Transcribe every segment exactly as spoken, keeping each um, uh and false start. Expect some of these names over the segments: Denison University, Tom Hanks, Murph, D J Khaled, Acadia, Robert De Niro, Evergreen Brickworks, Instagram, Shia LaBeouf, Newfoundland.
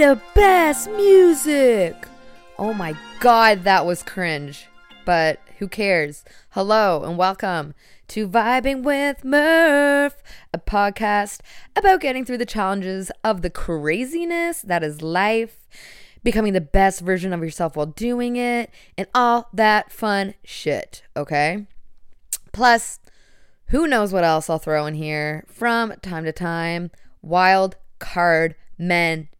the best music. Oh my God, that was cringe. But who cares? Hello and welcome to Vibing with Murph, a podcast about getting through the challenges of the craziness that is life, becoming the best version of yourself while doing it, and all that fun shit, okay? Plus, who knows what else I'll throw in here from time to time. Wild card mentality.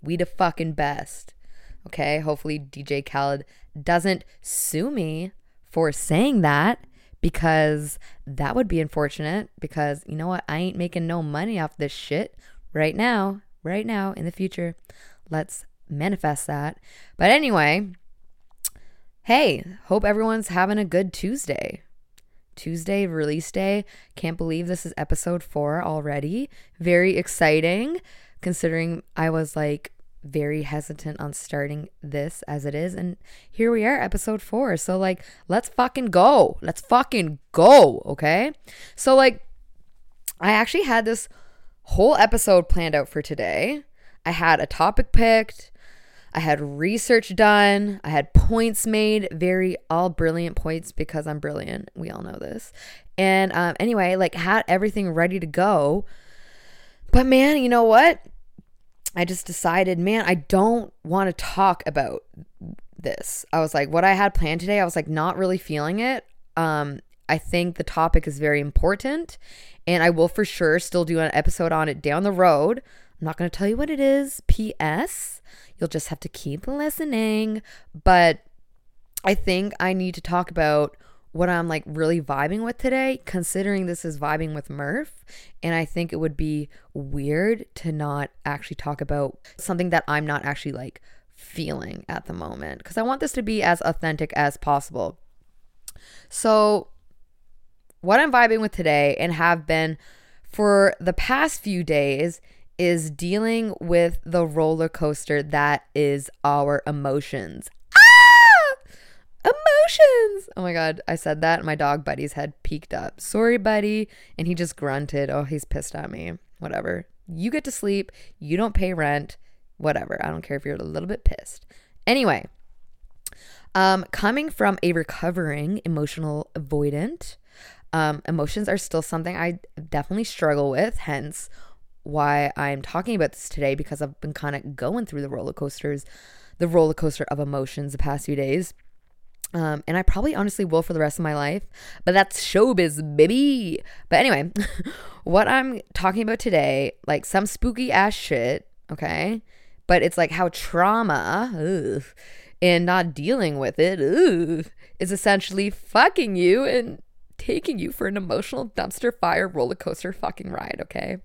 We the fucking best. Okay, hopefully D J Khaled doesn't sue me for saying that, because that would be unfortunate, because you know what? I ain't making no money off this shit right now, right now in the future. Let's manifest that. But anyway, hey, hope everyone's having a good Tuesday. Tuesday release day. Can't believe this is episode four already. Very exciting, considering I was like very hesitant on starting this as it is, and here we are, episode four. So like, let's fucking go. Let's fucking go, okay? So like, I actually had this whole episode planned out for today. I had a topic picked. I had research done. I had points made, very all brilliant points, because I'm brilliant. We all know this. And um, anyway, like, had everything ready to go. But man, you know what? I just decided, man, I don't want to talk about this. I was like, what I had planned today, I was like, not really feeling it. Um, I think the topic is very important, and I will for sure still do an episode on it down the road. I'm not going to tell you what it is. P S You'll just have to keep listening. But I think I need to talk about what I'm like really vibing with today, considering this is Vibing with Murph. And I think it would be weird to not actually talk about something that I'm not actually like feeling at the moment, because I want this to be as authentic as possible. So what I'm vibing with today, and have been for the past few days, is dealing with the roller coaster that is our emotions. Ah! Emotions! Oh my God, I said that and my dog Buddy's head peeked up. Sorry, Buddy. And he just grunted. Oh, he's pissed at me. Whatever. You get to sleep. You don't pay rent. Whatever. I don't care if you're a little bit pissed. Anyway, um, coming from a recovering emotional avoidant, um, emotions are still something I definitely struggle with, hence why I'm talking about this today, because I've been kind of going through the roller coasters, the roller coaster of emotions the past few days. Um, and I probably honestly will for the rest of my life, but that's showbiz, baby. But anyway, what I'm talking about today, like some spooky ass shit, okay? But it's like how trauma ugh, and not dealing with it ugh, is essentially fucking you and taking you for an emotional dumpster fire roller coaster fucking ride, okay?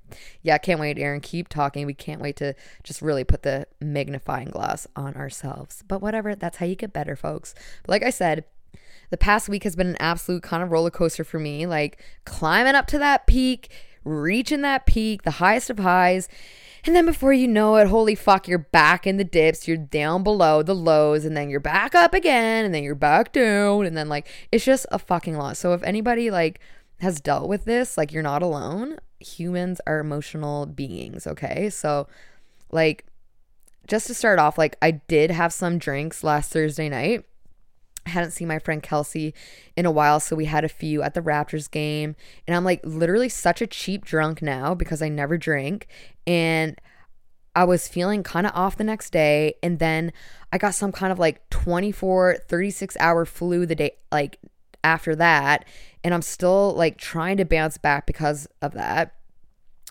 Yeah, can't wait, Aaron. Keep talking. We can't wait to just really put the magnifying glass on ourselves. But whatever, that's how you get better, folks. But like I said, the past week has been an absolute kind of roller coaster for me, like climbing up to that peak, reaching that peak, the highest of highs. And then before you know it, holy fuck, you're back in the dips. You're down below the lows, and then you're back up again, and then you're back down. And then like, it's just a fucking lot. So if anybody like has dealt with this, like, you're not alone. Humans are emotional beings. Okay. So like, just to start off, like, I did have some drinks last Thursday night. I hadn't seen my friend Kelsey in a while, so we had a few at the Raptors game. And I'm like literally such a cheap drunk now, because I never drink. And I was feeling kind of off the next day. And then I got some kind of like twenty-four, thirty-six hour flu the day like after that. And I'm still like trying to bounce back because of that.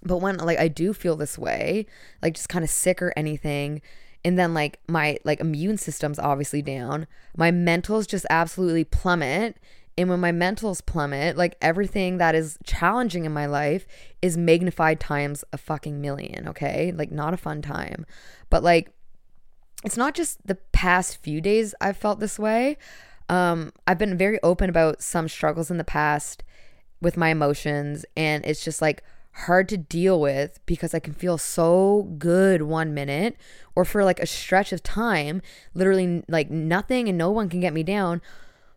But when like I do feel this way, like just kind of sick or anything, and then like my like immune system's obviously down, my mentals just absolutely plummet. And when my mentals plummet, like everything that is challenging in my life is magnified times a fucking million, okay? Like, not a fun time. But like, it's not just the past few days I've felt this way. Um, I've been very open about some struggles in the past with my emotions, and it's just like hard to deal with, because I can feel so good one minute, or for like a stretch of time, literally like nothing and no one can get me down.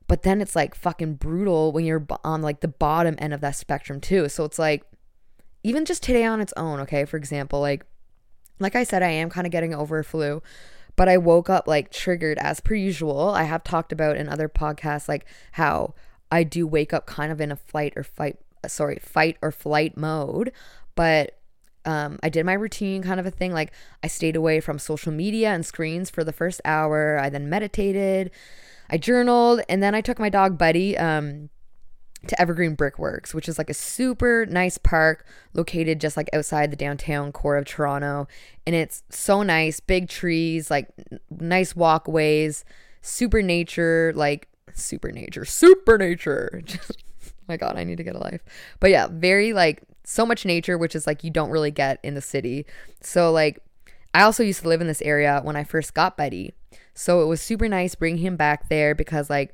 But then it's like fucking brutal when you're on like the bottom end of that spectrum too. So it's like, even just today on its own, okay, for example, like Like I said, I am kind of getting over flu, but I woke up like triggered as per usual. I have talked about in other podcasts like how I do wake up kind of in a flight or fight, sorry, fight or flight mode, but um, I did my routine kind of a thing. Like I stayed away from social media and screens for the first hour. I then meditated, I journaled, and then I took my dog Buddy um, to Evergreen Brickworks, which is like a super nice park located just like outside the downtown core of Toronto. And it's so nice, big trees, like nice walkways, super nature, like super nature, super nature. Just, my God, I need to get a life. But yeah, very like so much nature, which is like you don't really get in the city. So like I also used to live in this area when I first got Buddy. So it was super nice bringing him back there because like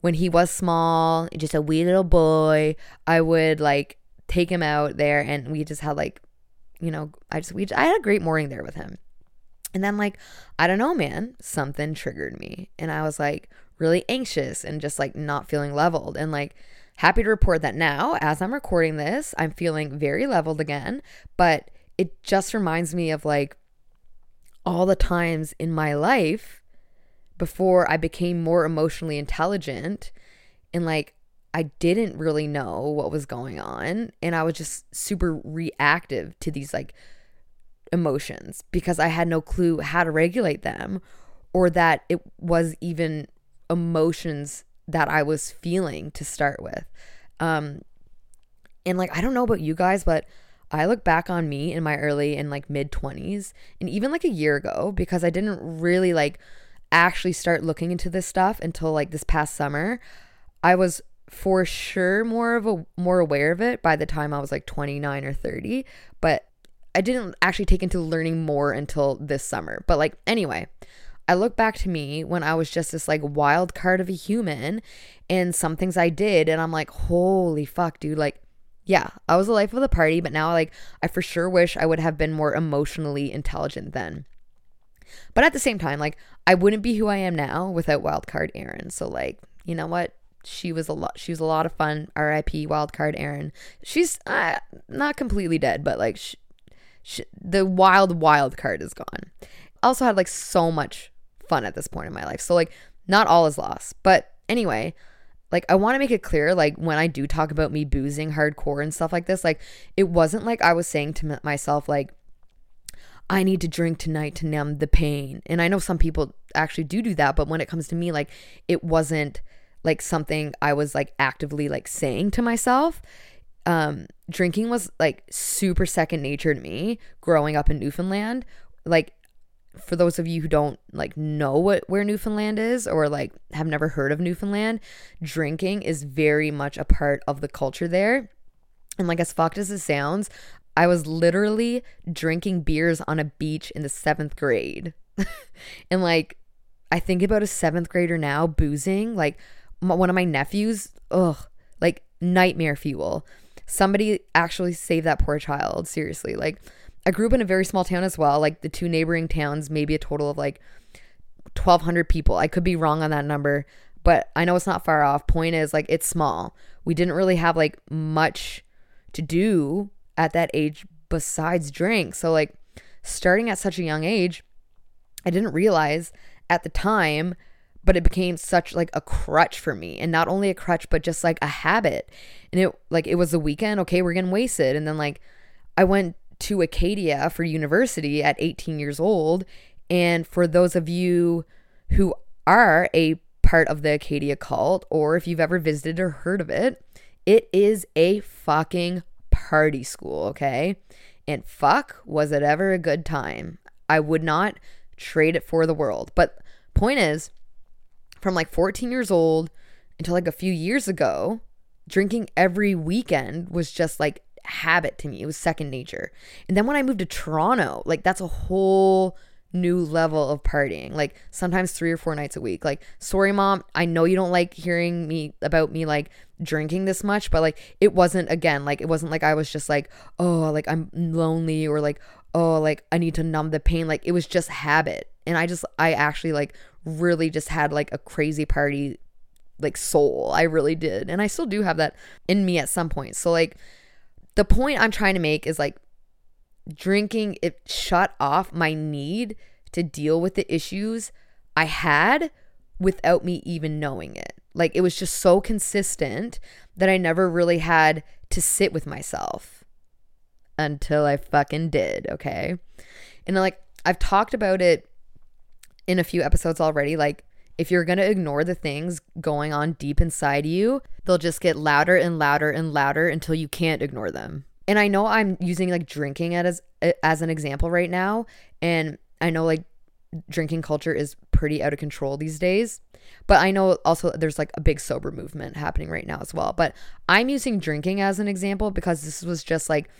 when he was small, just a wee little boy, I would like take him out there and we just had like, you know, I just, we, I had a great morning there with him. And then like, I don't know, man, something triggered me. And I was like really anxious and just like not feeling leveled. And like, happy to report that now as I'm recording this, I'm feeling very leveled again. But it just reminds me of like all the times in my life before I became more emotionally intelligent and like I didn't really know what was going on and I was just super reactive to these like emotions because I had no clue how to regulate them or that it was even emotions that I was feeling to start with. Um, and like I don't know about you guys, but I look back on me in my early and like mid twenties and even like a year ago because I didn't really like actually start looking into this stuff until like this past summer. I was for sure more of a more aware of it by the time I was like twenty-nine or thirty, but I didn't actually take into learning more until this summer. But like anyway, I look back to me when I was just this like wild card of a human and some things I did and I'm like, holy fuck, dude, like yeah, I was the life of the party, but now like I for sure wish I would have been more emotionally intelligent then. But at the same time, like I wouldn't be who I am now without Wildcard Erin. So like, you know what? She was a lot. She was a lot of fun. R I P Wildcard Erin. She's uh, not completely dead, but like she, she, the wild wild card is gone. I also had like so much fun at this point in my life. So like, not all is lost. But anyway, like I want to make it clear, like when I do talk about me boozing hardcore and stuff like this, like it wasn't like I was saying to myself like, I need to drink tonight to numb the pain. And I know some people actually do do that, but when it comes to me, like it wasn't like something I was like actively like saying to myself. Um, drinking was like super second nature to me growing up in Newfoundland. Like for those of you who don't like know what where Newfoundland is or like have never heard of Newfoundland, drinking is very much a part of the culture there. And like as fucked as it sounds, I was literally drinking beers on a beach in the seventh grade. And like, I think about a seventh grader now boozing, like m- one of my nephews, ugh, like nightmare fuel. Somebody actually save that poor child. Seriously. Like I grew up in a very small town as well. Like the two neighboring towns, maybe a total of like twelve hundred people. I could be wrong on that number, but I know it's not far off. Point is like, it's small. We didn't really have like much to do at that age besides drink. So like starting at such a young age, I didn't realize at the time, but it became such like a crutch for me. And not only a crutch, but just like a habit. And it like it was the weekend, okay, we're getting wasted. And then like I went to Acadia for university at eighteen years old. And for those of you who are a part of the Acadia cult, or if you've ever visited or heard of it, it is a fucking party school, okay? And fuck, was it ever a good time. I would not trade it for the world. But point is, from like fourteen years old until like a few years ago, drinking every weekend was just like habit to me. It was second nature. And then when I moved to Toronto, like that's a whole new level of partying, like sometimes three or four nights a week. Like, sorry mom, I know you don't like hearing me about me like drinking this much, but like it wasn't again like it wasn't like I was just like, oh, like I'm lonely, or like, oh, like I need to numb the pain. Like it was just habit. And I just I actually like really just had like a crazy party like soul. I really did. And I still do have that in me at some point. So like the point I'm trying to make is like drinking, it shut off my need to deal with the issues I had without me even knowing it. Like, it was just so consistent that I never really had to sit with myself until I fucking did, okay? And, like, I've talked about it in a few episodes already. Like, if you're going to ignore the things going on deep inside you, they'll just get louder and louder and louder until you can't ignore them. And I know I'm using, like, drinking as as an example right now. And I know, like, drinking culture is pretty out of control these days. But I know also there's, like, a big sober movement happening right now as well. But I'm using drinking as an example because this was just, like,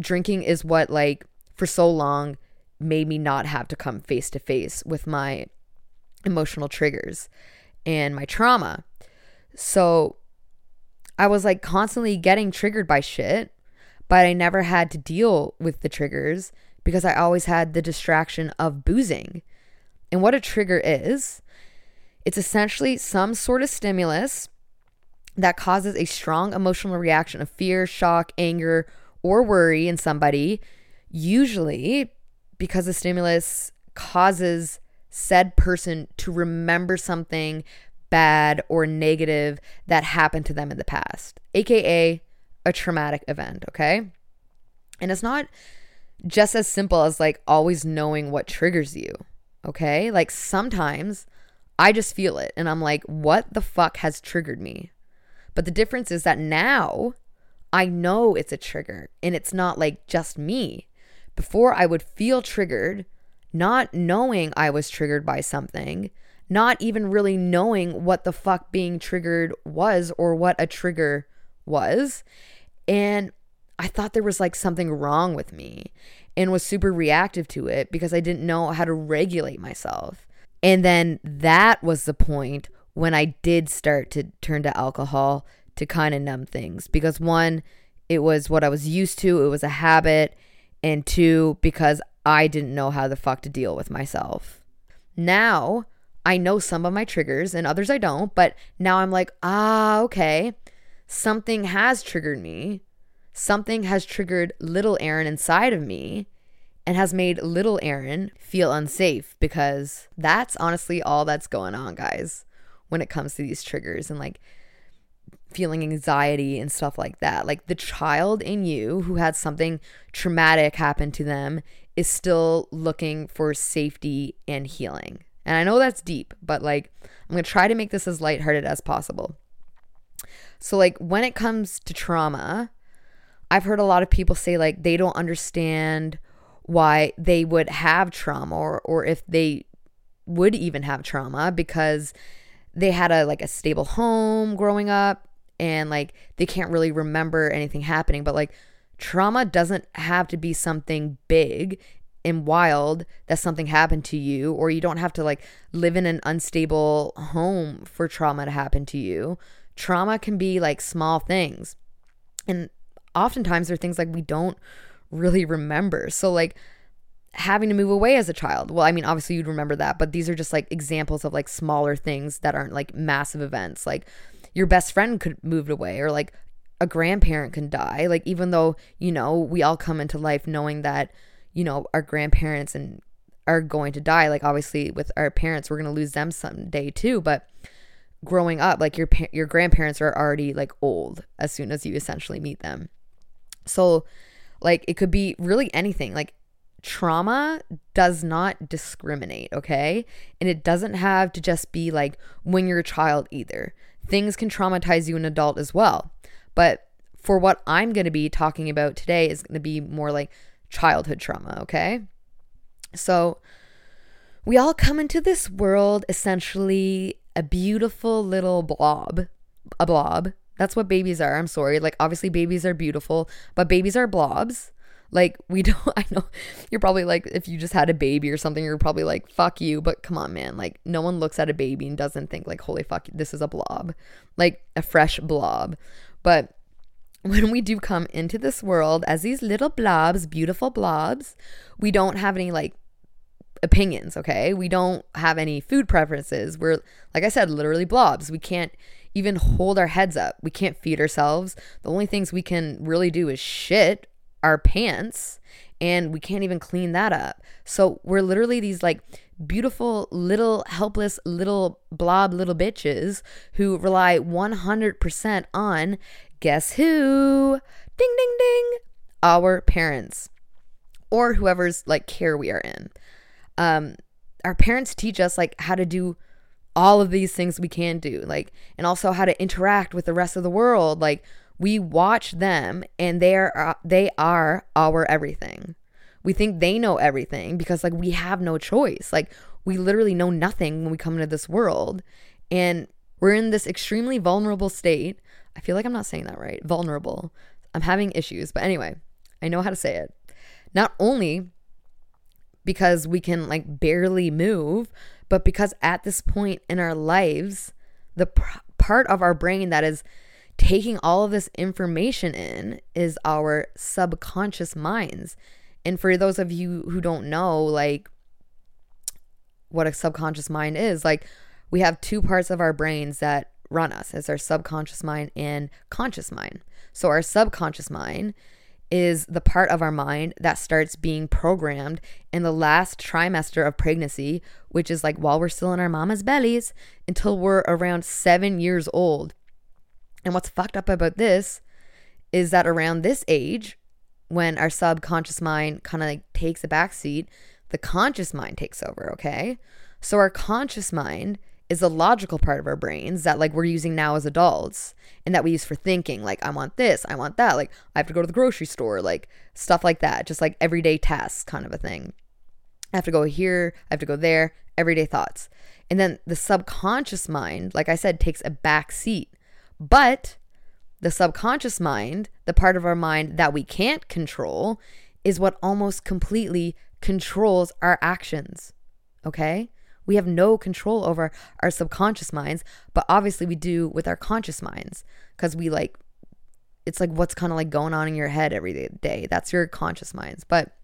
drinking is what, like, for so long made me not have to come face to face with my emotional triggers and my trauma. So I was, like, constantly getting triggered by shit, but I never had to deal with the triggers because I always had the distraction of boozing. And what a trigger is, it's essentially some sort of stimulus that causes a strong emotional reaction of fear, shock, anger, or worry in somebody, usually because the stimulus causes said person to remember something bad or negative that happened to them in the past, aka a traumatic event, okay? And it's not just as simple as, like, always knowing what triggers you, okay? Like, sometimes I just feel it and I'm like, what the fuck has triggered me? But the difference is that now I know it's a trigger and it's not, like, just me. Before, I would feel triggered, not knowing I was triggered by something, not even really knowing what the fuck being triggered was or what a trigger was. And I thought there was, like, something wrong with me and was super reactive to it because I didn't know how to regulate myself. And then that was the point when I did start to turn to alcohol to kind of numb things, because one, it was what I was used to, it was a habit, and two, because I didn't know how the fuck to deal with myself. Now I know some of my triggers and others I don't, but now I'm like, ah, okay, something has triggered me. Something has triggered little Erin inside of me and has made little Erin feel unsafe, because that's honestly all that's going on, guys, when it comes to these triggers and, like, feeling anxiety and stuff like that. Like, the child in you who had something traumatic happen to them is still looking for safety and healing. And I know that's deep, but, like, I'm going to try to make this as lighthearted as possible. So, like, when it comes to trauma, I've heard a lot of people say, like, they don't understand why they would have trauma or, or if they would even have trauma, because they had a, like, a stable home growing up and, like, they can't really remember anything happening. But, like, trauma doesn't have to be something big and wild that something happened to you, or you don't have to, like, live in an unstable home for trauma to happen to you. Trauma can be, like, small things. And oftentimes they're things, like, we don't really remember. So, like, having to move away as a child. Well, I mean, obviously you'd remember that, but these are just, like, examples of, like, smaller things that aren't, like, massive events. Like, your best friend could move away, or, like, a grandparent can die. Like, even though, you know, we all come into life knowing that, you know, our grandparents and are going to die. Like, obviously with our parents, we're going to lose them someday too. But growing up, like, your your grandparents are already, like, old as soon as you essentially meet them. So, like, it could be really anything. Like, trauma does not discriminate, okay? And it doesn't have to just be, like, when you're a child either. Things can traumatize you an adult as well. But for what I'm going to be talking about today is going to be more like childhood trauma, okay? So we all come into this world essentially a beautiful little blob, a blob. That's what babies are. I'm sorry. Like, obviously babies are beautiful, but babies are blobs. Like, we don't, I know you're probably like, if you just had a baby or something, you're probably like, fuck you. But come on, man. Like, no one looks at a baby and doesn't think, like, holy fuck, this is a blob, like a fresh blob. But when we do come into this world as these little blobs, beautiful blobs, we don't have any, like, opinions, okay? We don't have any food preferences. We're, like I said, literally blobs. We can't even hold our heads up. We can't feed ourselves. The only things we can really do is shit our pants and we can't even clean that up. So we're literally these like beautiful little helpless little blob little bitches who rely one hundred percent on, guess who? Ding, ding, ding. Our parents, or whoever's like care we are in. Um, our parents teach us like how to do all of these things we can do, like, and also how to interact with the rest of the world. Like, we watch them and they are, they are our everything. We think they know everything because like we have no choice. Like, we literally know nothing when we come into this world, and we're in this extremely vulnerable state. I feel like I'm not saying that right. Vulnerable. I'm having issues, but anyway, I know how to say it. Not only because we can like barely move, but because at this point in our lives, the pr- part of our brain that is taking all of this information in is our subconscious minds. And for those of you who don't know, like, what a subconscious mind is, like, we have two parts of our brains that run us. It's our subconscious mind and conscious mind. So our subconscious mind is the part of our mind that starts being programmed in the last trimester of pregnancy, which is like while we're still in our mama's bellies until we're around seven years old. And what's fucked up about this is that around this age, when our subconscious mind kind of like takes a backseat, the conscious mind takes over, okay? So our conscious mind is the logical part of our brains that like we're using now as adults, and that we use for thinking, like, I want this, I want that, like, I have to go to the grocery store, like, stuff like that, just like everyday tasks kind of a thing. I have to go here, I have to go there, everyday thoughts. And then the subconscious mind, like I said, takes a back seat. But the subconscious mind, the part of our mind that we can't control, is what almost completely controls our actions, okay? We have no control over our subconscious minds, but obviously we do with our conscious minds, because we like, it's like what's kind of like going on in your head every day. That's your conscious minds. But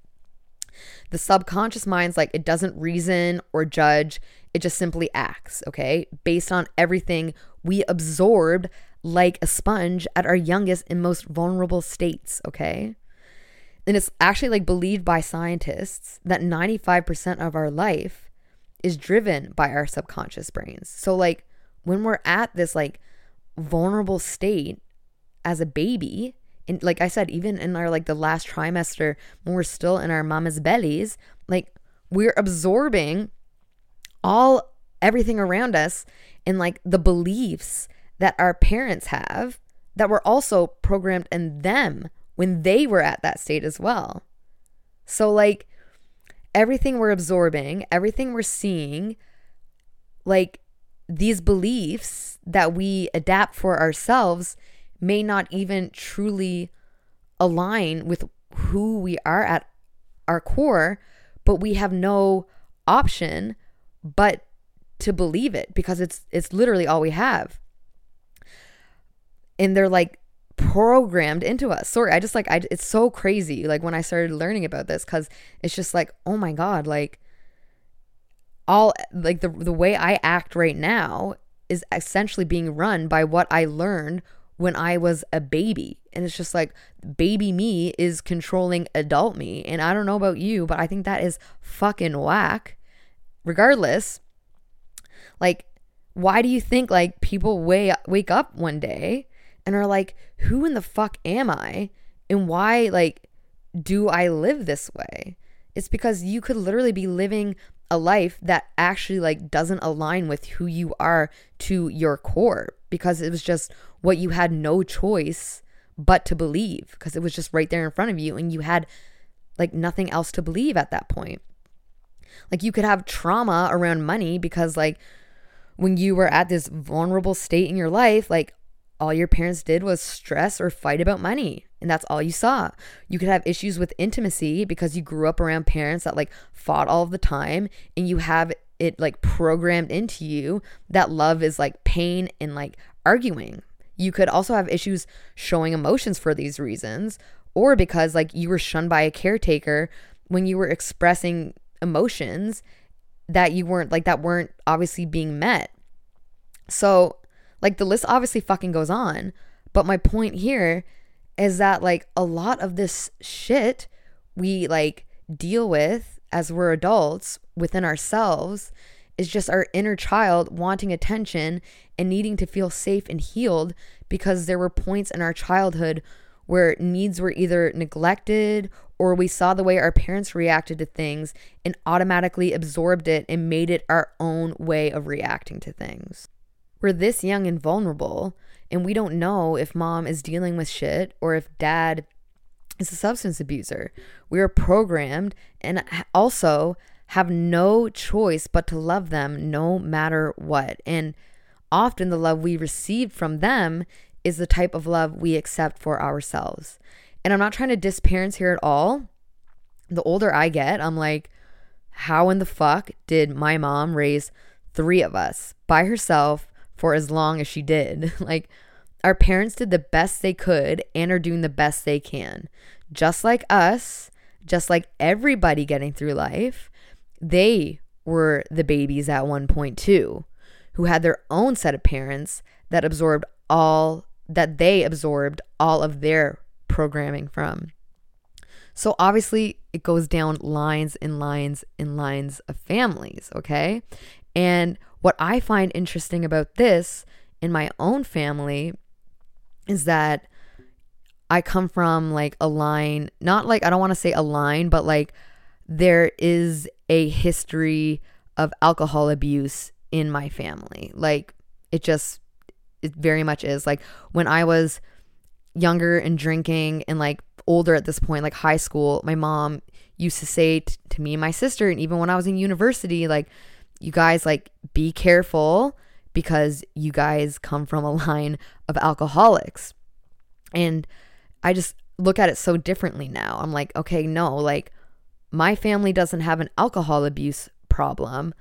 the subconscious minds, like, it doesn't reason or judge. It just simply acts, okay? Based on everything we absorbed like a sponge at our youngest and most vulnerable states, okay? And it's actually like believed by scientists that ninety-five percent of our life is driven by our subconscious brains. So like when we're at this like vulnerable state as a baby, and like I said, even in our like the last trimester when we're still in our mama's bellies, like we're absorbing all everything around us and like the beliefs that our parents have that were also programmed in them when they were at that state as well. So like everything we're absorbing, everything we're seeing, like these beliefs that we adapt for ourselves may not even truly align with who we are at our core, but we have no option but to believe it because it's it's literally all we have. And they're like programmed into us. Sorry, I just like, I, it's so crazy like when I started learning about this, because it's just like, oh my God, like all like the, the way I act right now is essentially being run by what I learned when I was a baby. And it's just like baby me is controlling adult me. And I don't know about you, but I think that is fucking whack. Regardless, like, why do you think like people way, wake up one day and are like, who in the fuck am I? And why, like, do I live this way? It's because you could literally be living a life that actually, like, doesn't align with who you are to your core, because it was just what you had no choice but to believe, because it was just right there in front of you and you had, like, nothing else to believe at that point. Like, you could have trauma around money because, like, when you were at this vulnerable state in your life, like, all your parents did was stress or fight about money, and that's all you saw. You could have issues with intimacy because you grew up around parents that like fought all the time, and you have it like programmed into you that love is like pain and like arguing. You could also have issues showing emotions for these reasons, or because like you were shunned by a caretaker when you were expressing emotions that you weren't like that weren't obviously being met. So like the list obviously fucking goes on, but my point here is that like a lot of this shit we like deal with as we're adults within ourselves is just our inner child wanting attention and needing to feel safe and healed, because there were points in our childhood where needs were either neglected or we saw the way our parents reacted to things and automatically absorbed it and made it our own way of reacting to things. We're this young and vulnerable, and we don't know if mom is dealing with shit or if dad is a substance abuser. We are programmed and also have no choice but to love them no matter what. And often the love we receive from them is the type of love we accept for ourselves. And I'm not trying to diss parents here at all. The older I get, I'm like, how in the fuck did my mom raise three of us by herself for as long as she did? Like, our parents did the best they could and are doing the best they can. Just like us, just like everybody getting through life, they were the babies at one point too, who had their own set of parents that absorbed all, that they absorbed all of their programming from. So obviously it goes down lines and lines and lines of families, okay? And what I find interesting about this in my own family is that I come from like a line, not like, I don't want to say a line, but like there is a history of alcohol abuse in my family. Like it just, it very much is. Like when I was younger and drinking and like older at this point, like high school, my mom used to say t- to me and my sister, and even when I was in university, like, you guys like be careful because you guys come from a line of alcoholics. And I just look at it so differently now. I'm like, okay, no, like my family doesn't have an alcohol abuse problem.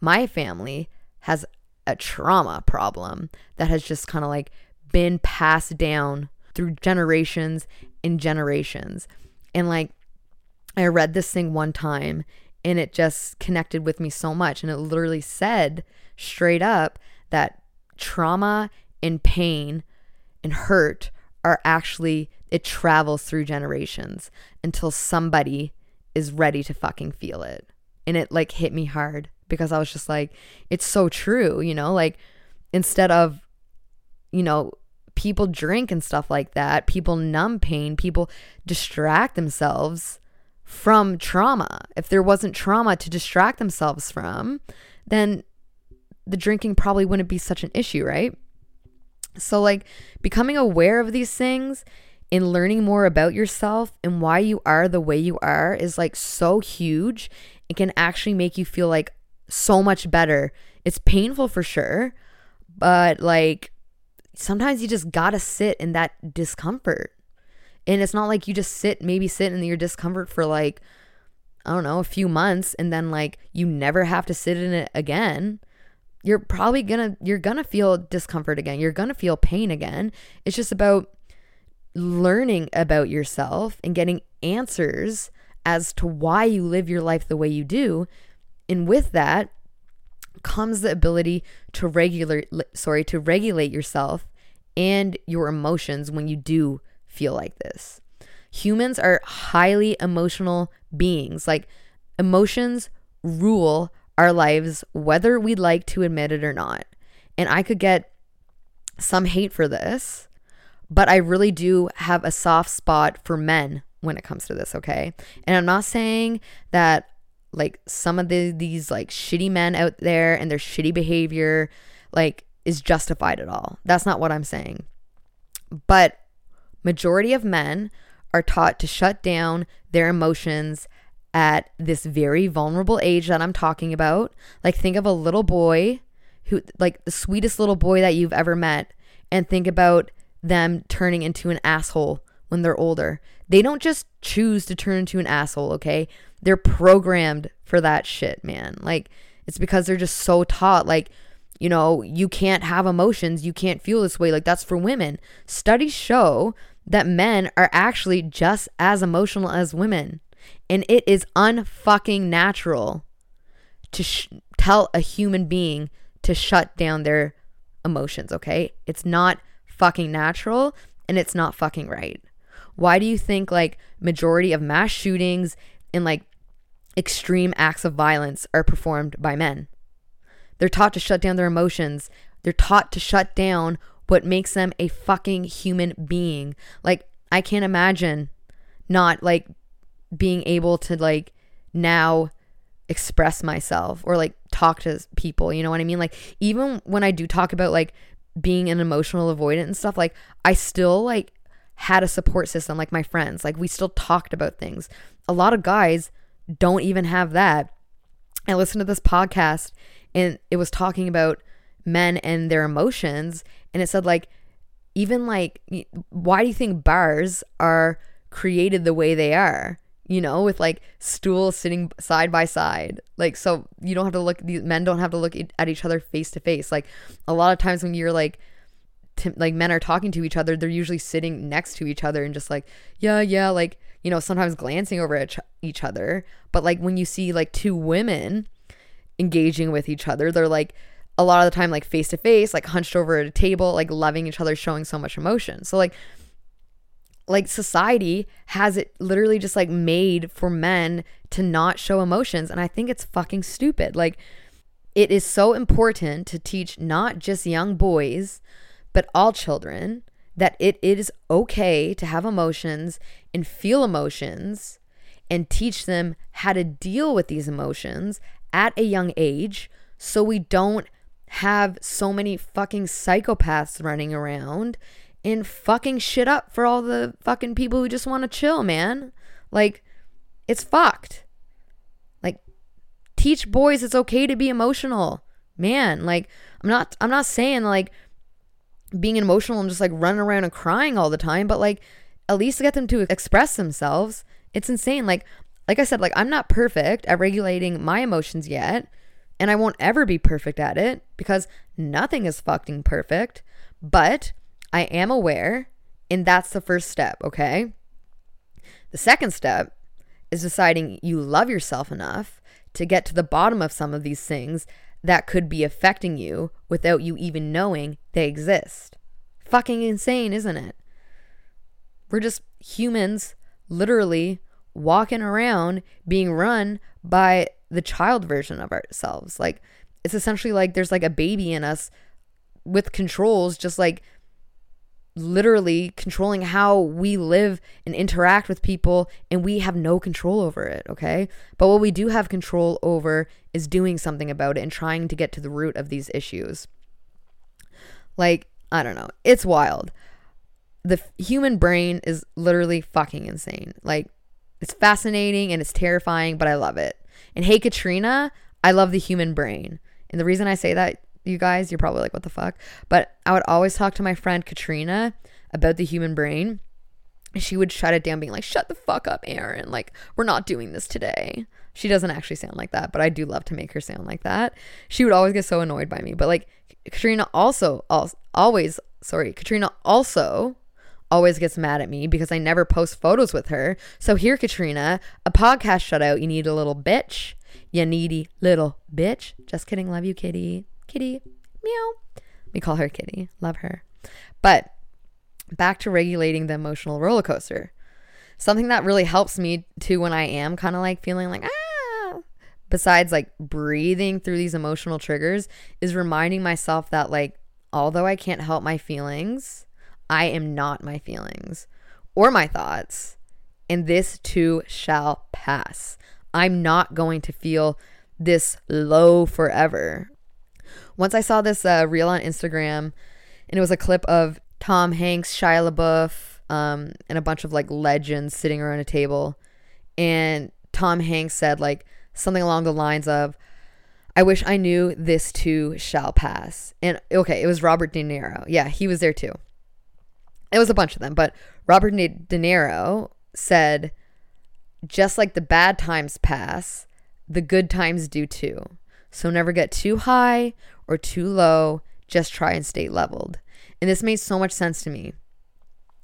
My family has a trauma problem that has just kind of like been passed down through generations and generations. And like I read this thing one time and it just connected with me so much, and it literally said straight up that trauma and pain and hurt are actually, it travels through generations until somebody is ready to fucking feel it. And it like hit me hard because I was just like, it's so true, you know, like instead of, you know, people drink and stuff like that, people numb pain, people distract themselves from trauma. If there wasn't trauma to distract themselves from, then the drinking probably wouldn't be such an issue, right? So like becoming aware of these things and learning more about yourself and why you are the way you are is like so huge. It can actually make you feel like so much better. It's painful for sure, but like sometimes you just gotta sit in that discomfort. And it's not like you just sit, maybe sit in your discomfort for like, I don't know, a few months, and then like you never have to sit in it again. You're probably gonna, you're gonna feel discomfort again. You're gonna feel pain again. It's just about learning about yourself and getting answers as to why you live your life the way you do. And with that comes the ability to regulate, sorry, to regulate yourself and your emotions when you do feel like this. Humans are highly emotional beings. Like emotions rule our lives whether we like to admit it or not. And I could get some hate for this, but I really do have a soft spot for men when it comes to this, okay? And I'm not saying that like some of the, these like shitty men out there and their shitty behavior like is justified at all. That's not what I'm saying. But majority of men are taught to shut down their emotions at this very vulnerable age that I'm talking about. Like think of a little boy who, like the sweetest little boy that you've ever met, and think about them turning into an asshole when they're older. They don't just choose to turn into an asshole, okay? They're programmed for that shit, man. Like it's because they're just so taught, like, you know, you can't have emotions, you can't feel this way. Like that's for women. Studies show that men are actually just as emotional as women. And it is unfucking natural to sh- tell a human being to shut down their emotions, okay? It's not fucking natural and it's not fucking right. Why do you think like majority of mass shootings and like extreme acts of violence are performed by men? They're taught to shut down their emotions. They're taught to shut down what makes them a fucking human being. Like, I can't imagine not like being able to like now express myself or like talk to people, you know what I mean? Like, even when I do talk about like being an emotional avoidant and stuff, like I still like had a support system, like my friends, like we still talked about things. A lot of guys don't even have that. I listened to this podcast and it was talking about men and their emotions, and it said like, even like, why do you think bars are created the way they are, you know, with like stools sitting side by side, like, so you don't have to look, these men don't have to look at each other face to face. Like a lot of times when you're like t- like men are talking to each other, they're usually sitting next to each other and just like yeah yeah like, you know, sometimes glancing over at each other. But like when you see like two women engaging with each other, they're like a lot of the time like face to face, like hunched over at a table, like loving each other, showing so much emotion. So like like society has it literally just like made for men to not show emotions, and I think it's fucking stupid. Like, it is so important to teach not just young boys but all children that it is okay to have emotions and feel emotions, and teach them how to deal with these emotions at a young age, so we don't have so many fucking psychopaths running around and fucking shit up for all the fucking people who just want to chill, man. Like, it's fucked. Like, teach boys it's okay to be emotional, man. Like, I'm not I'm not saying like being emotional and just like running around and crying all the time, but like at least get them to express themselves. It's insane. Like like I said, like I'm not perfect at regulating my emotions yet, and I won't ever be perfect at it because nothing is fucking perfect, but I am aware, and that's the first step, okay? The second step is deciding you love yourself enough to get to the bottom of some of these things that could be affecting you without you even knowing they exist. Fucking insane, isn't it? We're just humans literally walking around being run by the child version of ourselves. Like, it's essentially like there's like a baby in us with controls, just like literally controlling how we live and interact with people, and we have no control over it, okay? But what we do have control over is doing something about it and trying to get to the root of these issues. Like, I don't know, it's wild. The human brain is literally fucking insane. Like, it's fascinating and it's terrifying, but I love it. And hey, Katrina, I love the human brain. And the reason I say that, you guys, you're probably like, what the fuck? But I would always talk to my friend Katrina about the human brain. She would shut it down, being like, shut the fuck up, Aaron. Like, we're not doing this today. She doesn't actually sound like that, but I do love to make her sound like that. She would always get so annoyed by me. But like, Katrina also, also always, sorry, Katrina also always gets mad at me because I never post photos with her. So here, Katrina, a podcast shutout. You need a little bitch. You needy little bitch. Just kidding. Love you, kitty. Kitty, meow. We call her Kitty. Love her. But back to regulating the emotional roller coaster. Something that really helps me too when I am kind of like feeling like, ah, besides like breathing through these emotional triggers, is reminding myself that like, although I can't help my feelings, I am not my feelings or my thoughts, and this too shall pass. I'm not going to feel this low forever. Once I saw this uh, reel on Instagram, and it was a clip of Tom Hanks, Shia LaBeouf, um, and a bunch of like legends sitting around a table. And Tom Hanks said like something along the lines of, I wish I knew this too shall pass. And okay, it was Robert De Niro. Yeah, he was there too. It was a bunch of them, but Robert De Niro said, just like the bad times pass, the good times do too. So never get too high or too low. Just try and stay leveled. And this made so much sense to me.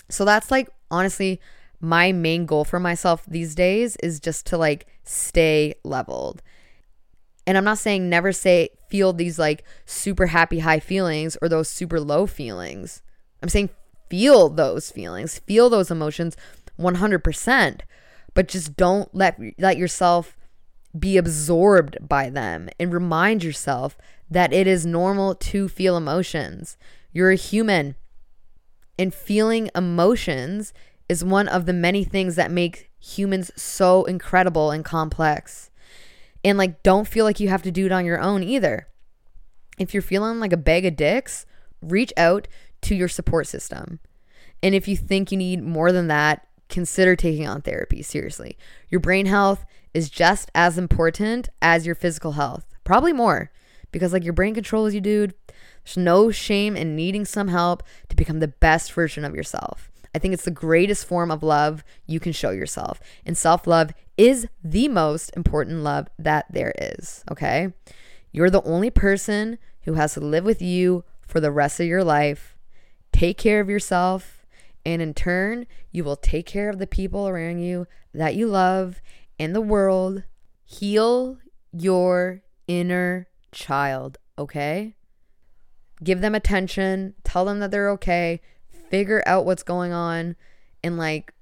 So that's like, honestly, my main goal for myself these days is just to like stay leveled. And I'm not saying never say feel these like super happy high feelings or those super low feelings. I'm saying feel those feelings, feel those emotions, one hundred percent. But just don't let let yourself be absorbed by them, and remind yourself that it is normal to feel emotions. You're a human, and feeling emotions is one of the many things that make humans so incredible and complex. And like, don't feel like you have to do it on your own either. If you're feeling like a bag of dicks, reach out to your support system. And if you think you need more than that, consider taking on therapy, seriously. Your brain health is just as important as your physical health, probably more, because like your brain controls you, dude. There's no shame in needing some help to become the best version of yourself. I think it's the greatest form of love you can show yourself, and self-love is the most important love that there is, okay? You're the only person who has to live with you for the rest of your life. Take care of yourself, and in turn, you will take care of the people around you that you love and the world. Heal your inner child, okay? Give them attention. Tell them that they're okay. Figure out what's going on, and like,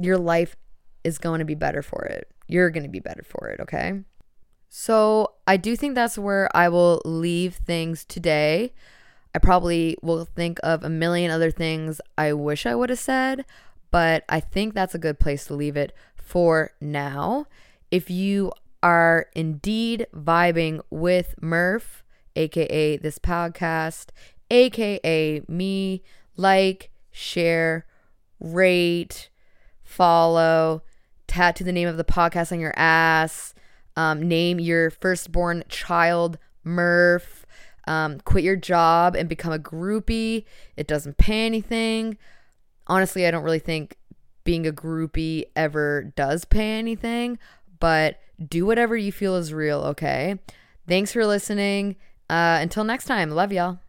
your life is going to be better for it. You're going to be better for it, okay? So I do think that's where I will leave things today. I probably will think of a million other things I wish I would have said, but I think that's a good place to leave it for now. If you are indeed vibing with Murph, aka this podcast, aka me, like, share, rate, follow, tattoo the name of the podcast on your ass, um, name your firstborn child Murph, um, quit your job and become a groupie. It doesn't pay anything. Honestly, I don't really think being a groupie ever does pay anything, but do whatever you feel is real, okay? Thanks for listening. Uh, until next time, love y'all.